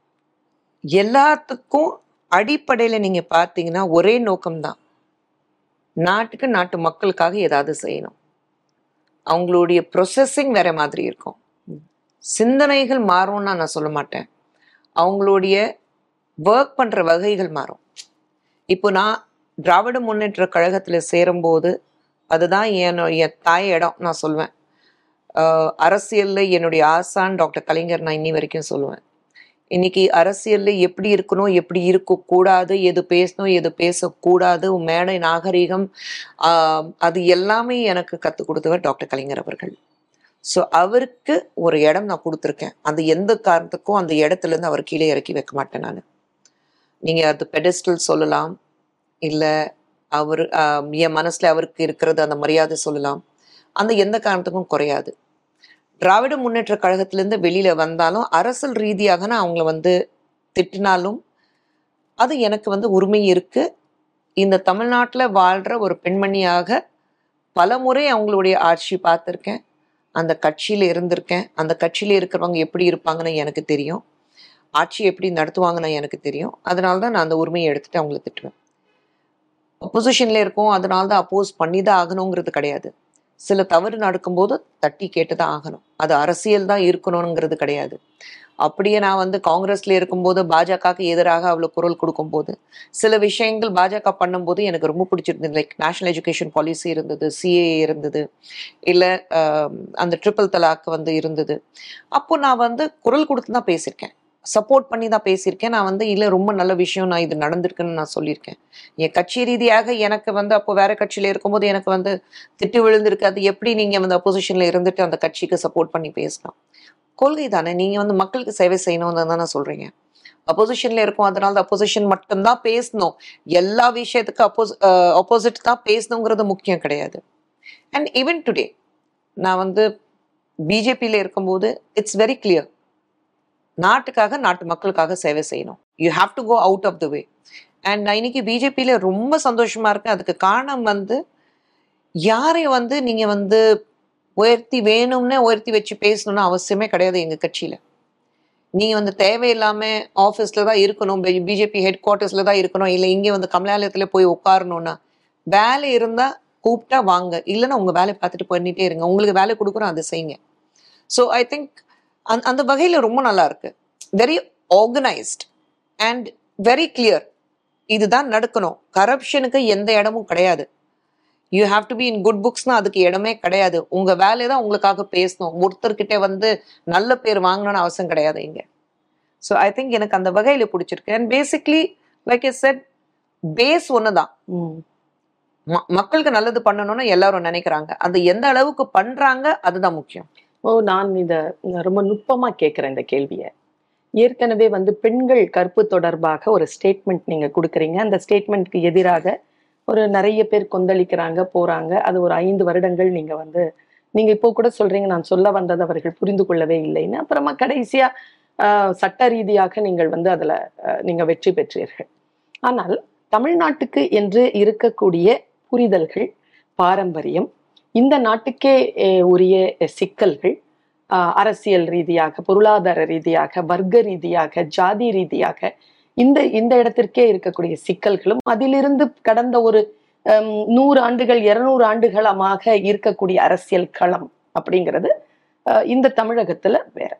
எல்லாத்துக்கும் அடிப்படையில் நீங்கள் பார்த்தீங்கன்னா ஒரே நோக்கம்தான், நாட்டுக்கு நாட்டு மக்களுக்காக ஏதாவது செய்யணும். அவங்களுடைய ப்ரொசஸிங் வேற மாதிரி இருக்கும், சிந்தனைகள் மாறும்னா நான் சொல்ல மாட்டேன், அவங்களுடைய ஒர்க் பண்ணுற வகைகள் மாறும். இப்போ நான் திராவிட முன்னேற்ற கழகத்தில் சேரும்போது அதுதான் என் தாய் இடம் நான் சொல்லுவேன். அரசியலில் என்னுடைய ஆசான் டாக்டர் கலைஞர் நான் இன்னி வரைக்கும் சொல்லுவேன். இன்றைக்கி அரசியலில் எப்படி இருக்கணும், எப்படி இருக்கக்கூடாது, எது பேசணும், எது பேசக்கூடாது, மேடை நாகரீகம், அது எல்லாமே எனக்கு கற்றுக் கொடுத்தவர் டாக்டர் கலைஞர் அவர்கள். ஸோ அவருக்கு ஒரு இடம் நான் கொடுத்துருக்கேன். அந்த எந்த காரணத்துக்கும் அந்த இடத்துலேருந்து அவர் கீழே இறக்கி வைக்க மாட்டேன் நான். நீங்கள் அது பெடஸ்டல் சொல்லலாம், இல்லை அவர் என் மனசில் அவருக்கு இருக்கிறது அந்த மரியாதை சொல்லலாம், அந்த எந்த காரணத்துக்கும் குறையாது. திராவிட முன்னேற்ற கழகத்திலேருந்து வெளியில் வந்தாலும் அரசியல் ரீதியாக நான் அவங்கள வந்து திட்டினாலும் அது எனக்கு வந்து உரிமை இருக்குது. இந்த தமிழ்நாட்டில் வாழ்கிற ஒரு பெண்மணியாக பல முறை அவங்களுடைய ஆட்சி பார்த்துருக்கேன், அந்த கட்சியில் இருந்திருக்கேன், அந்த கட்சியில் இருக்கிறவங்க எப்படி இருப்பாங்கன்னு எனக்கு தெரியும், ஆட்சி எப்படி நடத்துவாங்கன்னு எனக்கு தெரியும். அதனால தான் நான் அந்த உரிமையை எடுத்துகிட்டு அவங்கள திட்டுவேன். அப்போசிஷனில் இருக்கும், அதனால தான் அப்போஸ் பண்ணி தான் ஆகணுங்கிறது கிடையாது. சில தவறு நடக்கும்போது தட்டி கேட்டு தான் ஆகணும், அது அரசியல் தான் இருக்கணுங்கிறது கிடையாது. அப்படியே நான் வந்து காங்கிரஸில் இருக்கும்போது பாஜகவுக்கு எதிராக அவ்வளோ குரல் கொடுக்கும்போது சில விஷயங்கள் பாஜக பண்ணும்போது எனக்கு ரொம்ப பிடிச்சிருந்தது. லைக் நேஷ்னல் எஜுகேஷன் பாலிசி இருந்தது, CAA இருந்தது, இல்லை அந்த ட்ரிபிள் தலாக் வந்து இருந்தது. அப்போது நான் வந்து குரல் கொடுத்து தான் பேசியிருக்கேன், சப்போர்ட் பண்ணி தான் பேசியிருக்கேன். நான் வந்து இல்லை ரொம்ப நல்ல விஷயம், நான் இது நடந்திருக்குன்னு நான் சொல்லியிருக்கேன். என் கட்சி ரீதியாக எனக்கு வந்து அப்போ வேறு கட்சியில் இருக்கும்போது எனக்கு வந்து திட்டு விழுந்திருக்கு, அது எப்படி நீங்கள் வந்து அப்போசிஷனில் இருந்துட்டு அந்த கட்சிக்கு சப்போர்ட் பண்ணி பேசலாம். கொள்கை தானே, நீங்கள் வந்து மக்களுக்கு சேவை செய்யணும்னு தானே சொல்கிறீங்க. அப்போசிஷன்ல இருக்கும், அதனால தான் அப்போசிஷன் மட்டும்தான் பேசணும், எல்லா விஷயத்துக்கும் அப்போசிட் தான் பேசணுங்கிறது முக்கியம் கிடையாது. அண்ட் ஈவன் டுடே நான் வந்து பிஜேபியில் இருக்கும்போது இட்ஸ் வெரி கிளியர், நாட்டுக்காக நாட்டு மக்களுக்காக சேவை செய்யணும், you have to go out of the way. And நான் இன்னைக்கு பிஜேபியில் ரொம்ப சந்தோஷமா இருக்கேன். அதுக்கு காரணம் வந்து யாரையும் வந்து நீங்கள் வந்து உயர்த்தி வேணும்னே உயர்த்தி வச்சு பேசணும்னு அவசியமே கிடையாது. எங்கள் கட்சியில் நீங்கள் வந்து தேவையில்லாமல் ஆஃபீஸில் தான் இருக்கணும், பிஜேபி ஹெட் குவார்ட்டர்ஸில் தான் இருக்கணும், இல்லை இங்கே வந்து கமலாலயத்தில் போய் உட்காரணும்னா வேலை இருந்தால் கூப்பிட்டா வாங்க, இல்லைன்னா உங்கள் வேலை பார்த்துட்டு பண்ணிகிட்டே இருங்க, உங்களுக்கு வேலை கொடுக்குறோம் அதை செய்யுங்க. ஸோ ஐ திங்க் அந்த வகையில் ரொம்ப நல்லா இருக்கு. Very organised and very clear, இதுதான் நடக்கணும். கரப்ஷனுக்கு எந்த இடமும் கிடையாது. You have to be in good புக்ஸ்னா அதுக்கு இடமே கிடையாது. உங்கள் வேலையை தான் உங்களுக்காக பேசணும், ஒருத்தர்கிட்ட வந்து நல்ல பேர் வாங்கணும்னு அவசியம் கிடையாது இங்கே. ஸோ ஐ திங்க் எனக்கு அந்த வகையில் பிடிச்சிருக்கு. And basically like I said, base ஒன்று தான், மக்களுக்கு நல்லது பண்ணணும்னு எல்லாரும் நினைக்கிறாங்க. அது எந்த அளவுக்கு பண்ணுறாங்க அதுதான் முக்கியம். ஓ, நான் இதை ரொம்ப நுட்பமாக கேட்குறேன் இந்த கேள்வியை. ஏற்கனவே வந்து பெண்கள் கற்பு தொடர்பாக ஒரு ஸ்டேட்மெண்ட் நீங்கள் கொடுக்குறீங்க, அந்த ஸ்டேட்மெண்ட்க்கு எதிராக ஒரு நிறைய பேர் கொந்தளிக்கிறாங்க போகிறாங்க. அது ஒரு 5 வருடங்கள் நீங்கள் வந்து நீங்கள் இப்போ கூட சொல்கிறீங்க நான் சொல்ல வந்தது அவர்கள் புரிந்து கொள்ளவே இல்லைன்னு. அப்புறமா கடைசியாக சட்ட ரீதியாக நீங்கள் வந்து அதில் நீங்கள் வெற்றி பெற்றீர்கள். ஆனால் தமிழ்நாட்டுக்கு என்று இருக்கக்கூடிய புரிதல்கள், பாரம்பரியம், இந்த நாட்டுக்கே உரிய சிக்கல்கள், அரசியல் ரீதியாக, பொருளாதார ரீதியாக, வர்க்க ரீதியாக, ஜாதி ரீதியாக இந்த இடத்திற்கே இருக்கக்கூடிய சிக்கல்களும், அதிலிருந்து கடந்த ஒரு 100 ஆண்டுகள் 200 ஆண்டுகளமாக இருக்கக்கூடிய அரசியல் களம் அப்படிங்கிறது இந்த தமிழகத்துல வேற.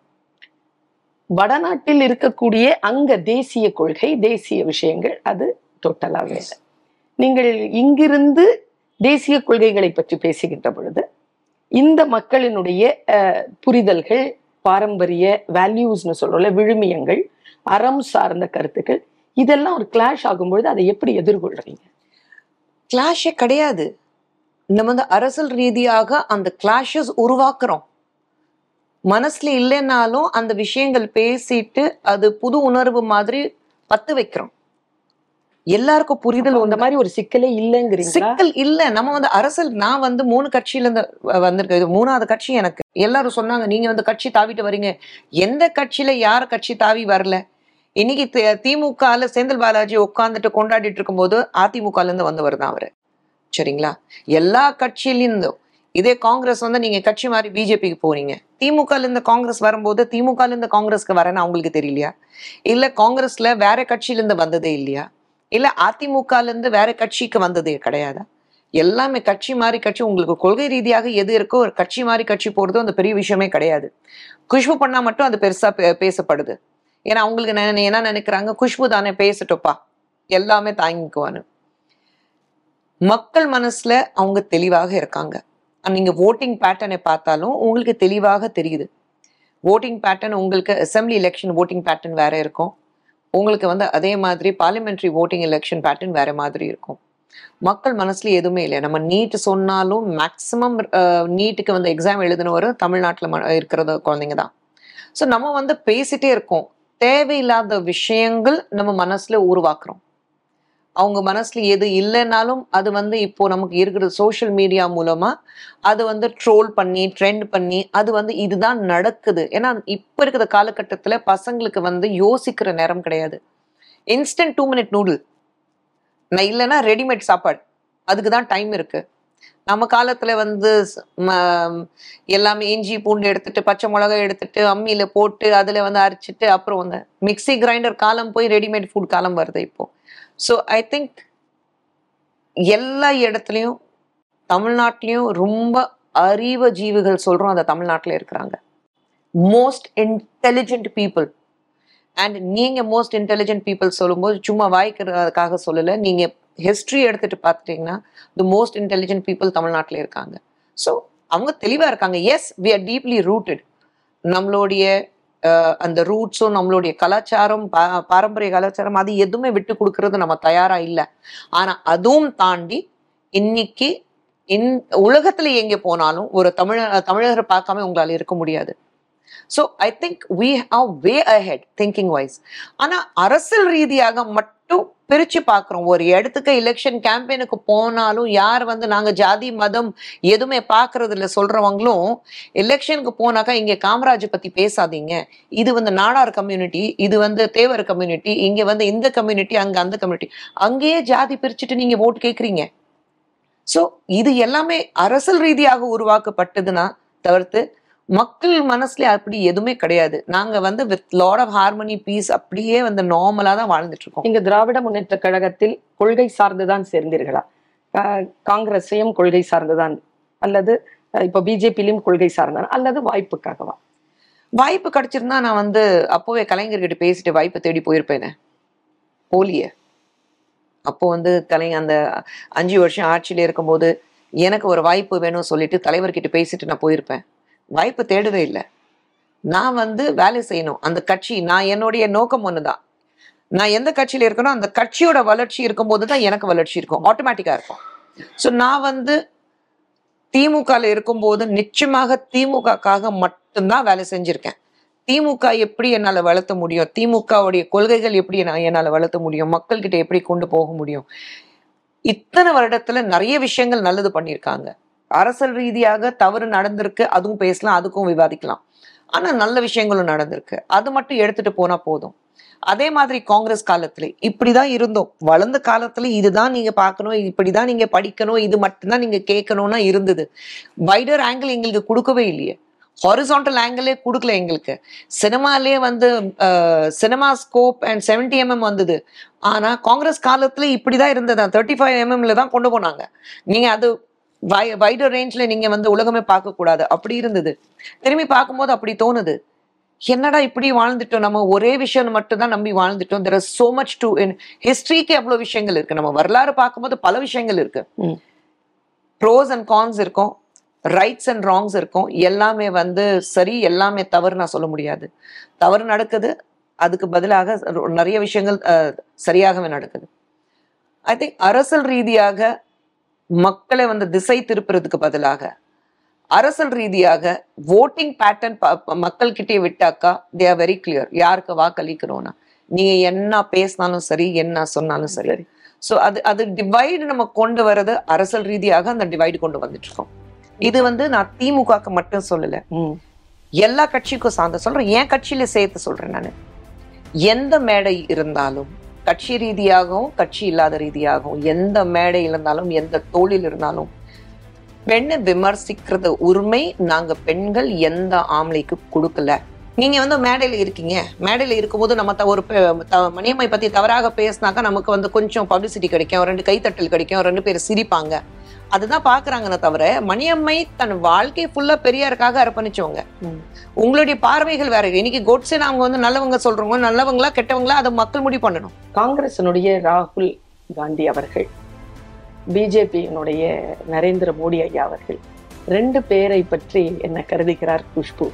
வடநாட்டில் இருக்கக்கூடிய அங்க தேசிய கொள்கை, தேசிய விஷயங்கள் அது டோட்டலா வேற. நீங்கள் இங்கிருந்து தேசிய கொள்கைகளை பற்றி பேசுகின்ற பொழுது இந்த மக்களினுடைய புரிதல்கள், பாரம்பரிய வேல்யூஸ்ன்னு சொல்றோம்ல, விழுமியங்கள், அறம் சார்ந்த கருத்துக்கள், இதெல்லாம் ஒரு கிளாஷ் ஆகும்பொழுது அதை எப்படி எதிர்கொள்றீங்க? கிளாஷே கிடையாது. நம்ம வந்து அரசியல் ரீதியாக அந்த கிளாஷஸ் உருவாக்குறோம். மனசுல இல்லைன்னாலும் அந்த விஷயங்கள் பேசிட்டு அது புது உணர்வு மாதிரி பத்து வைக்கிறோம். எல்லாருக்கும் புரிதல் அந்த மாதிரி ஒரு சிக்கலே இல்லைங்கிறீங்க. சிக்கல் இல்லை. நம்ம வந்து அரசியல், நான் வந்து 3 கட்சியிலேருந்து வந்திருக்கேன், இது 3வது கட்சி. எனக்கு எல்லாரும் சொன்னாங்க நீங்கள் வந்து கட்சி தாவிட்டு வரீங்க. எந்த கட்சியில் யார் கட்சி தாவி வரல? இன்னைக்கு திமுகவில் செந்தில் பாலாஜி உட்காந்துட்டு கொண்டாடிட்டு இருக்கும்போது அதிமுகலேருந்து வந்தவர் தான் அவர். சரிங்களா? எல்லா கட்சியிலேருந்தும். இதே காங்கிரஸ் வந்து நீங்கள் கட்சி மாதிரி பிஜேபிக்கு போறீங்க, திமுகலேருந்து காங்கிரஸ் வரும்போது திமுகலேருந்து காங்கிரஸ்க்கு வரேன்னு அவங்களுக்கு தெரியலையா? இல்லை காங்கிரஸில் வேற கட்சியிலேருந்து வந்ததே இல்லையா? இல்லை அதிமுகலேருந்து வேற கட்சிக்கு வந்தது கிடையாது. எல்லாமே கட்சி மாதிரி கட்சி. உங்களுக்கு கொள்கை ரீதியாக எது இருக்கோ ஒரு கட்சி மாதிரி கட்சி போகிறதும் அந்த பெரிய விஷயமே கிடையாது. குஷ்பு பண்ணால் மட்டும் அது பெருசாக பேசப்படுது. ஏன்னா அவங்களுக்கு என்ன நினைக்கிறாங்க, குஷ்பு தானே பேசட்டோப்பா எல்லாமே தாங்கிக்குவான்னு. மக்கள் மனசில் அவங்க தெளிவாக இருக்காங்க. நீங்கள் ஓட்டிங் பேட்டர்னை பார்த்தாலும் உங்களுக்கு தெளிவாக தெரியுது. ஓட்டிங் பேட்டர்ன் உங்களுக்கு அசம்பிளி எலெக்ஷன் ஓட்டிங் பேட்டர்ன் வேற இருக்கும், உங்களுக்கு வந்து அதே மாதிரி பார்லிமெண்ட்ரி ஓட்டிங் எலெக்ஷன் பேட்டர்ன் வேற மாதிரி இருக்கும். மக்கள் மனசுல எதுவுமே இல்லை. நம்ம நீட் சொன்னாலும் மேக்சிமம் நீட்டுக்கு வந்து எக்ஸாம் எழுதினவர் தமிழ்நாட்டில் இருக்கிறது குழந்தைங்க தான். ஸோ நம்ம வந்து பேசிட்டே இருக்கோம், தேவையில்லாத விஷயங்கள் நம்ம மனசுல உருவாக்குறோம். அவங்க மனசுல எது இல்லைன்னாலும் அது வந்து இப்போ நமக்கு இருக்கிற சோஷியல் மீடியா மூலமா அது வந்து ட்ரோல் பண்ணி ட்ரெண்ட் பண்ணி அது வந்து இதுதான் நடக்குது. ஏன்னா இப்போ இருக்கிற காலகட்டத்தில் பசங்களுக்கு வந்து யோசிக்கிற நேரம் கிடையாது. இன்ஸ்டன்ட் 2 மினிட் நூடுல் நான் இல்லைன்னா ரெடிமேட் சாப்பாடு, அதுக்கு தான் டைம் இருக்கு. நம்ம காலத்துல வந்து எல்லாமே இஞ்சி பூண்டு எடுத்துட்டு பச்சை மிளகாய் எடுத்துட்டு அம்மியில போட்டு அதுல வந்து அரைச்சிட்டு அப்புறம் வந்து மிக்சி கிரைண்டர் காலம் போய் ரெடிமேட் ஃபுட் காலம் வருது இப்போ. ஸோ ஐ திங்க் எல்லா இடத்துலையும் தமிழ்நாட்டிலையும் ரொம்ப அறிவு ஜீவிகள் சொல்கிறோம் அந்த தமிழ்நாட்டில் இருக்கிறாங்க. Most intelligent people. அண்ட் நீங்கள் மோஸ்ட் இன்டெலிஜென்ட் பீப்புள் சொல்லும்போது சும்மா வாய்க்கிறதுக்காக சொல்லலை, நீங்கள் ஹிஸ்ட்ரி எடுத்துகிட்டு பார்த்துட்டிங்கன்னா தி மோஸ்ட் இன்டெலிஜென்ட் பீப்புள் தமிழ்நாட்டில் இருக்காங்க. ஸோ அவங்க தெளிவாக இருக்காங்க. Yes, we are deeply rooted. நம்மளுடைய அந்த ரூட்ஸும் நம்மளுடைய கலாச்சாரம் பாரம்பரிய கலாச்சாரம் அது எதுவுமே விட்டு கொடுக்கறது நம்ம தயாரா இல்லை. ஆனா அதுவும் தாண்டி இன்னைக்கு உலகத்துல எங்க போனாலும் ஒரு தமிழரை பார்க்காம உங்களால இருக்க முடியாது. So I think we are way ahead thinking wise. ஆனா அரசியல் ரீதியாக மட்டும் பிரிச்சு பாக்குறோம். ஒரு இடத்துக்கு எலெக்ஷன் கேம்பெயினுக்கு போனாலும் யார் வந்து நாங்க ஜாதி மதம் எதுவுமே பாக்குறது இல்லை சொல்றவங்களும் எலெக்ஷனுக்கு போனாக்கா இங்க காமராஜை பத்தி பேசாதீங்க, இது வந்து நாடார் கம்யூனிட்டி, இது வந்து தேவர் கம்யூனிட்டி, இங்க வந்து இந்த கம்யூனிட்டி, அங்க அந்த கம்யூனிட்டி, அங்கேயே ஜாதி பிரிச்சுட்டு நீங்க ஓட்டு கேட்குறீங்க. ஸோ இது எல்லாமே அரசியல் ரீதியாக உருவாக்கப்பட்டதுன்னா தவிர்த்து மக்கள் மனசுல அப்படி எதுவுமே கிடையாது. நாங்க வந்து with lot of harmony peace அப்படியே வந்து நார்மலா தான் வாழ்ந்துட்டு இருக்கோம். இங்க திராவிட முன்னேற்ற கழகத்தில் கொள்கை சார்ந்துதான் சேர்ந்தீர்களா? காங்கிரஸையும் கொள்கை சார்ந்துதான் அல்லது இப்ப பிஜேபியிலும் கொள்கை சார்ந்தான் அல்லது வாய்ப்புக்காகவா? வாய்ப்பு கிடைச்சிருந்தா நான் வந்து அப்போவே கலைஞர்கிட்ட பேசிட்டு வாய்ப்பு தேடி போயிருப்பேனே போலிய. அப்போ வந்து கலைஞர் அந்த 5 வருஷம் ஆட்சியில இருக்கும்போது எனக்கு ஒரு வாய்ப்பு வேணும்னு சொல்லிட்டு தலைவர்கிட்ட பேசிட்டு நான் போயிருப்பேன். வாய்ப்பு தேடவே இல்லை. நான் வந்து வேலை செய்யணும் அந்த கட்சி, நான் என்னுடைய நோக்கம் ஒண்ணுதான், நான் எந்த கட்சியில இருக்கணும் அந்த கட்சியோட வளர்ச்சி இருக்கும் போதுதான் எனக்கு வளர்ச்சி இருக்கும், ஆட்டோமேட்டிக்கா இருக்கும். ஸோ நான் வந்து திமுகல இருக்கும்போது நிச்சயமாக திமுகக்காக மட்டும்தான் வேலை செஞ்சிருக்கேன். திமுக எப்படி என்னால் வளர்த்த முடியும், திமுகவுடைய கொள்கைகள் எப்படி என்னால் வளர்த்த முடியும், மக்கள்கிட்ட எப்படி கொண்டு போக முடியும், இத்தனை வருடத்துல நிறைய விஷயங்கள் நல்லது பண்ணியிருக்காங்க. அரசியல் ரீதியாக தவறு நடந்திருக்கு, அதுவும் பேசலாம், அதுக்கும் விவாதிக்கலாம். ஆனா நல்ல விஷயங்களும் நடந்திருக்கு, அது மட்டும் எடுத்துட்டு போனா போதும். அதே மாதிரி காங்கிரஸ் காலத்துல இப்படிதான் இருந்தோம், வளர்ந்த காலத்துல இதுதான் நீங்க பார்க்கணும், இப்படிதான் நீங்க படிக்கணும், இது மட்டும்தான் நீங்க கேட்கணும்னா இருந்தது. வைடர் ஆங்கிள் எங்களுக்கு கொடுக்கவே இல்லையே, ஹாரிசான்டல் ஆங்கிளே கொடுக்கல எங்களுக்கு. சினிமாலேயே வந்து சினிமா ஸ்கோப் அண்ட் 70mm வந்தது. ஆனால் காங்கிரஸ் காலத்துல இப்படிதான் இருந்தது, 35mmல தான் கொண்டு போனாங்க. நீங்க அது வைடர் ரேஞ்ச்ல நீங்க வந்து உலகமே பார்க்க கூடாது அப்படி இருந்தது. திரும்பி பார்க்கும்போது அப்படி தோணுது, என்னடா இப்படி வாழ்ந்துட்டோம், நம்ம ஒரே விஷயம் மட்டும் தான் நம்பி வாழ்ந்துட்டோம். there is so much to in ஹிஸ்டரிக்கு அவ்வளவு விஷயங்கள் இருக்கு, நம்ம வரலாறு பார்க்கும்போது பல விஷயங்கள் இருக்கு, ப்ரோஸ் அண்ட் கான்ஸ் இருக்கும், ரைட்ஸ் அண்ட் ராங்ஸ் இருக்கும், எல்லாமே வந்து சரி எல்லாமே தவறு நான் சொல்ல முடியாது. தவறு நடக்குது, அதுக்கு பதிலாக நிறைய விஷயங்கள் சரியாகவே நடக்குது. ஐ திங்க் அரசியல் ரீதியாக மக்களை வந்து திசை திருப்புறதுக்கு பதிலாக அரசியல் ரீதியாக ஓட்டிங் பேட்டர்ன் மக்கள்கிட்டே விட்டாக்கா தே ஆர் வெரி கிளியர், யாருக்கு வாக்களிக்கணும்னா நீங்க என்ன பேசினாலும் சரி என்ன சொன்னாலும் சரி. ஸோ அது டிவைடு நம்ம கொண்டு வர்றது அரசியல் ரீதியாக அந்த டிவைடு கொண்டு வந்துட்டு இருக்கோம். இது வந்து நான் திமுகக்கு மட்டும் சொல்லல, எல்லா கட்சிக்கும் சார்ந்த சொல்றேன், என் கட்சியில சேர்த்து சொல்றேன். நான் எந்த மேடை இருந்தாலும் கட்சி ரீதியாகவும் கட்சி இல்லாத ரீதியாகவும் எந்த மேடை இருந்தாலும் எந்த தோளில் இருந்தாலும் பெண்ணை விமர்சிக்கிறது உரிமை நாங்க பெண்கள் எந்த ஆம்பளைக்கு கொடுக்கல. நீங்க வந்து மேடையில இருக்கீங்க, மேடையில இருக்கும்போது நம்ம ஒரு மணியம்மை பத்தி தவறாக பேசினாக்கா நமக்கு வந்து கொஞ்சம் பப்ளிசிட்டி கிடைக்கும், 2 கைத்தட்டல் கிடைக்கும், 2 பேர் சிரிப்பாங்க, அதுதான் பாக்குறாங்கன்னு தவிர மணியம்மை தன் வாழ்க்கை ஃபுல்லா பெரியாருக்காக அர்ப்பணிச்சவங்க. உங்களுடைய பார்வைகள் வேற. இன்னைக்கு கோட்ஸே அவங்க வந்து நல்லவங்க சொல்றவங்க, நல்லவங்களா கெட்டவங்களா அதை மக்கள் முடிவு பண்ணணும். காங்கிரசினுடைய ராகுல் காந்தி அவர்கள், பிஜேபியினுடைய நரேந்திர மோடி ஐயா அவர்கள் 2 பேரை பற்றி என்ன கருதுகிறார் குஷ்பு?